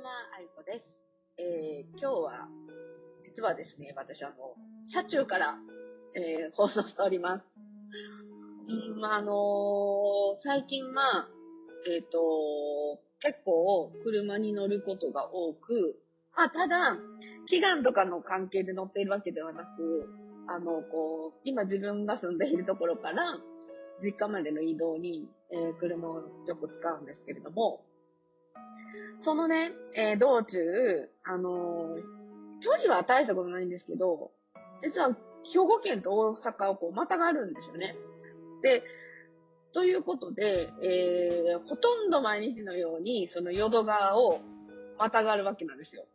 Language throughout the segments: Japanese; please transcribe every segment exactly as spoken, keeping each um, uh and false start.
んま愛子です、えー、今日は実はですね、私あの車中から、えー、放送しております。うん、まああのー、最近まあえっと結構車に乗ることが多く、まあただ祈願とかの関係で乗っているわけではなく、あのこう今自分が住んでいるところから実家までの移動に、えー、車をよく使うんですけれども、そのね、えー、道中、あのー、距離は大したことないんですけど、実は兵庫県と大阪をこうまたがるんですよね。で、ということで、えー、ほとんど毎日のようにその淀川をまたがるわけなんですよ。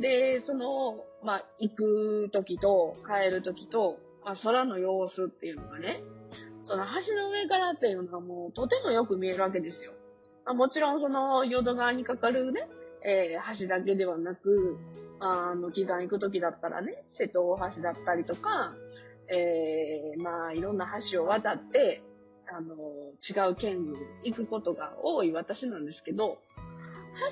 で、その、まあ、行く時と帰る時と、まあ、空の様子っていうのがね、その橋の上からっていうのがもうとてもよく見えるわけですよ。まあ、もちろんその淀川にかかるね、えー、橋だけではなく、あの、祈願行くときだったらね、瀬戸大橋だったりとか、えー、まあ、いろんな橋を渡って、あの、違う県に行くことが多い私なんですけど、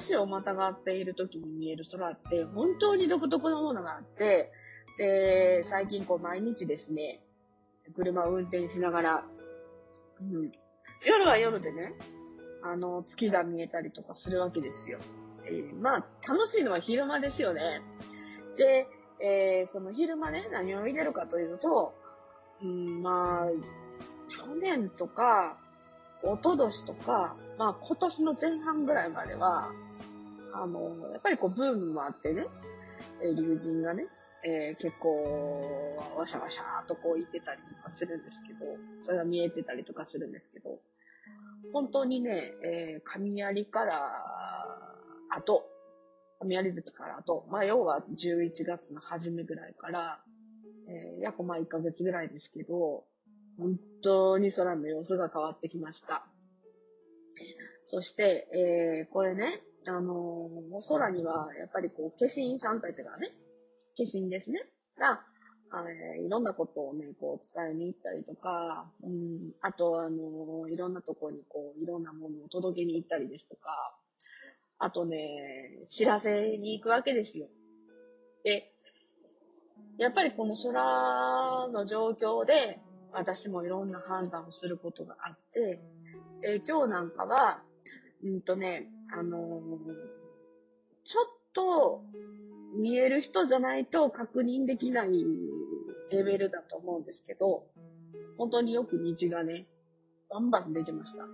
橋をまたがっているときに見える空って本当に独特のものがあって、で、最近こう毎日ですね、車を運転しながら、うん、夜は夜でね、あの、月が見えたりとかするわけですよ。えー、まあ、楽しいのは昼間ですよね。で、えー、その昼間ね、何を見てるかというと、うん、まあ、去年とか、おととしとか、まあ、今年の前半ぐらいまでは、あの、やっぱりこう、ブームもあってね、えー、龍神がね、えー、結構、わしゃわしゃーとこう行ってたりとかするんですけど、それが見えてたりとかするんですけど、本当にね、えー、神槍から後、神槍月から後、まあ要はじゅういちがつの初めぐらいから、えー、約まあいっかげつぐらいですけど、本当に空の様子が変わってきました。そして、えー、これね、あのー、空にはやっぱりこう、化身さんたちがね、化身ですね、が、いろんなことをね、こう、伝えに行ったりとか、うん、あと、あの、いろんなとこに、こう、いろんなものを届けに行ったりですとか、あとね、知らせに行くわけですよ。で、やっぱりこの空の状況で、私もいろんな判断をすることがあって、で、今日なんかは、うんとね、あの、ちょっと、見える人じゃないと確認できないレベルだと思うんですけど、本当によく虹がね、バンバン出てました。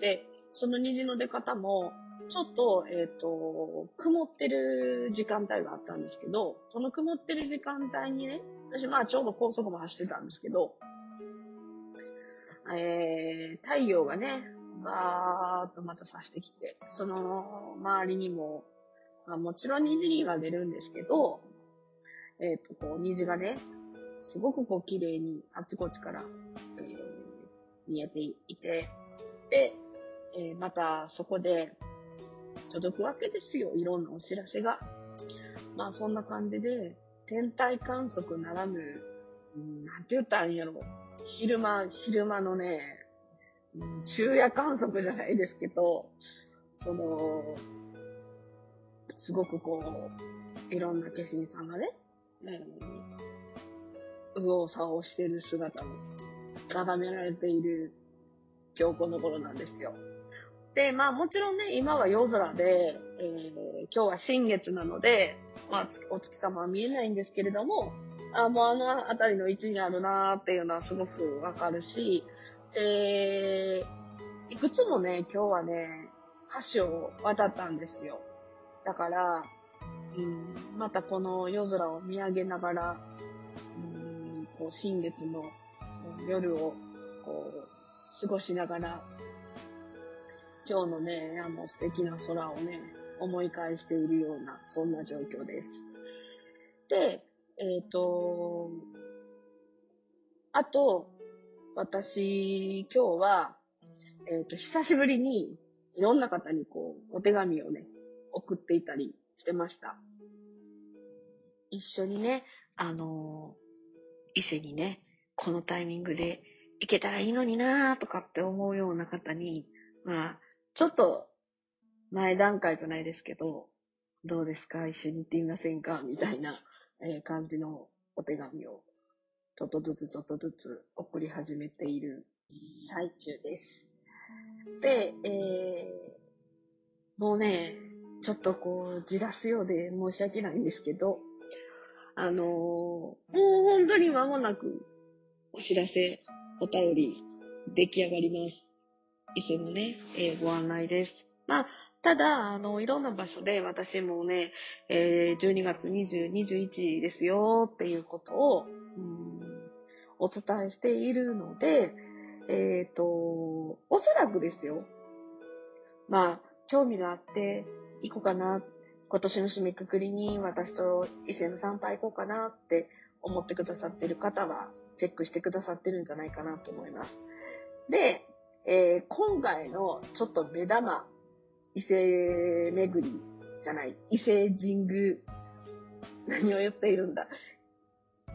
で、その虹の出方も、ちょっと、えっと、曇ってる時間帯があったんですけど、その曇ってる時間帯にね、私まあちょうど高速も走ってたんですけど、えー、太陽がね、バーっとまた差してきて、その周りにも、まあ、もちろん虹には出るんですけど、えっと、こう、虹がね、すごくこう、綺麗に、あちこちから、えー、見えていて、で、えー、また、そこで、届くわけですよ。いろんなお知らせが。まあ、そんな感じで、天体観測ならぬ、うん、なんて言ったらいいんやろ。昼間、昼間のね、うん、昼夜観測じゃないですけど、その、すごくこう、いろんな化身さんがね、うん、右往左往している姿を眺められている今日この頃なんですよ。で、まあもちろんね、今は夜空で、えー、今日は新月なので、まあお月様は見えないんですけれども、あ、もうあの辺りの位置にあるなーっていうのはすごくわかるし、えー、いくつもね、今日はね、橋を渡ったんですよ。だから、うん、またこの夜空を見上げながら、うん、こう新月の夜をこう過ごしながら、今日のね、あの素敵な空をね、思い返しているような、そんな状況です。で、えっと、あと、私、今日は、えっと、久しぶりに、いろんな方にこう、お手紙をね、送っていたりしてました。一緒にね、あの伊勢にね、このタイミングで行けたらいいのになーとかって思うような方に、まあちょっと前段階じゃないですけど、どうですか、一緒に行ってみませんかみたいな感じのお手紙をちょっとずつちょっとずつ送り始めている最中です。で、えー、もうね、ちょっとこう、じらすようで申し訳ないんですけど、あのー、もう本当に間もなくお知らせ、お便り出来上がります。伊勢のね、えー、ご案内です。まあ、ただ、あの、いろんな場所で私もね、えー、じゅうにがつにじゅう、にじゅういちですよっていうことを、うん、お伝えしているので、えっと、おそらくですよ。まあ、興味があって行こうかな。今年の締めくくりに私と伊勢の参拝行こうかなって思ってくださってる方は、チェックしてくださってるんじゃないかなと思います。で、えー、今回のちょっと目玉、伊勢巡りじゃない、伊勢神宮、何を言っているんだ。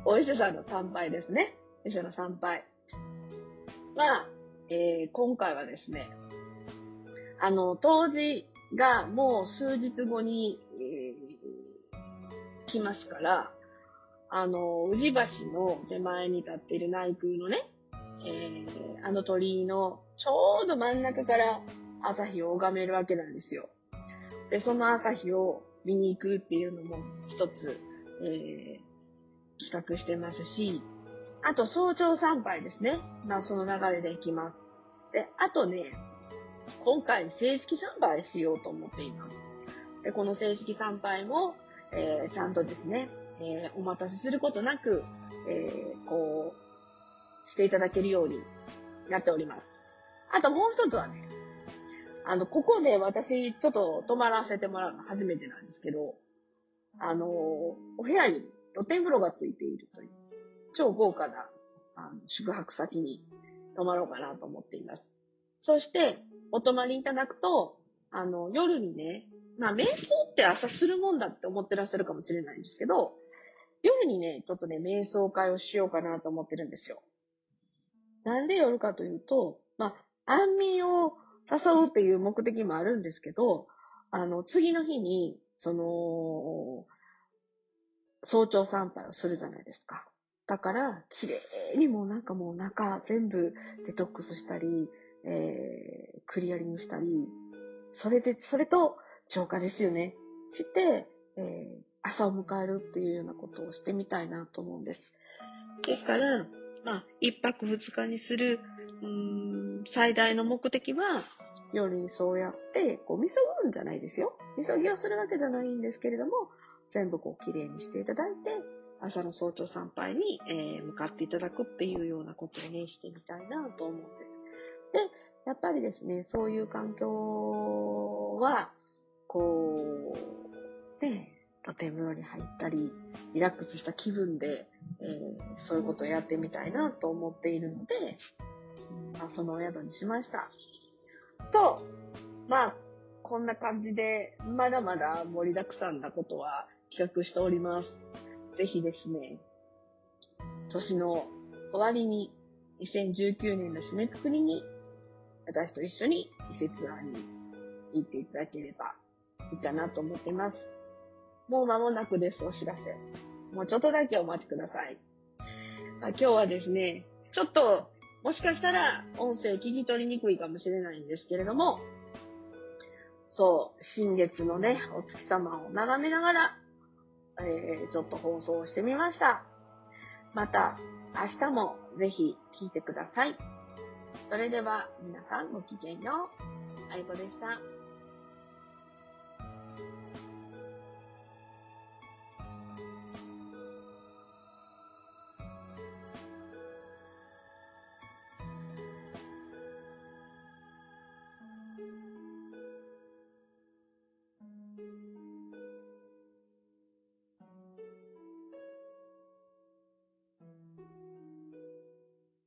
お伊勢さんの参拝ですね。伊勢の参拝。まあ、えー、今回はですね、あの、当時がもう数日後に、えー、来ますから、あの、宇治橋の手前に立っている内宮のね、えー、あの鳥居のちょうど真ん中から朝日を拝めるわけなんですよ。で、その朝日を見に行くっていうのも一つ、えー、企画してますし、あと、早朝参拝ですね。まあ、その流れで行きます。で、あとね、今回、正式参拝しようと思っています。で、この正式参拝も、えー、ちゃんとですね、えー、お待たせすることなく、えー、こう、していただけるようになっております。あともう一つはね、あの、ここで私、ちょっと泊まらせてもらうの初めてなんですけど、あのー、お部屋に露天風呂がついているという。超豪華なあの宿泊先に泊まろうかなと思っています。そして、お泊まりいただくと、あの、夜にね、まあ、瞑想って朝するもんだって思ってらっしゃるかもしれないんですけど、夜にね、ちょっとね、瞑想会をしようかなと思ってるんですよ。なんで夜かというと、まあ、安眠を誘うっていう目的もあるんですけど、あの、次の日に、その、早朝参拝をするじゃないですか。だから、綺麗にもうなんかもう中全部デトックスしたり、えー、クリアリングしたり、それで、それと浄化ですよね。して、えー、朝を迎えるっていうようなことをしてみたいなと思うんです。ですから、まあ、一泊二日にする、うーん、最大の目的は、夜にそうやって、こう、みそぐんじゃないですよ。みそぎをするわけじゃないんですけれども、全部こう、綺麗にしていただいて、朝の早朝参拝に、えー、向かっていただくっていうようなことをね、してみたいなと思うんです。で、やっぱりですね、そういう環境は、こう、ね、露天風呂に入ったり、リラックスした気分で、えー、そういうことをやってみたいなと思っているので、まあ、そのお宿にしました。と、まあ、こんな感じで、まだまだ盛りだくさんなことは企画しております。ぜひですね、年の終わりに、にせんじゅうきゅうねんの締めくくりに、私と一緒に伊勢ツアーに行っていただければいいかなと思っています。もう間もなくです、お知らせ。もうちょっとだけお待ちください。まあ、今日はですね、ちょっと、もしかしたら音声聞き取りにくいかもしれないんですけれども、そう、新月のね、お月様を眺めながら、えー、ちょっと放送をしてみました。また明日もぜひ聞いてください。それでは皆さんごきげんよう。あいこでした。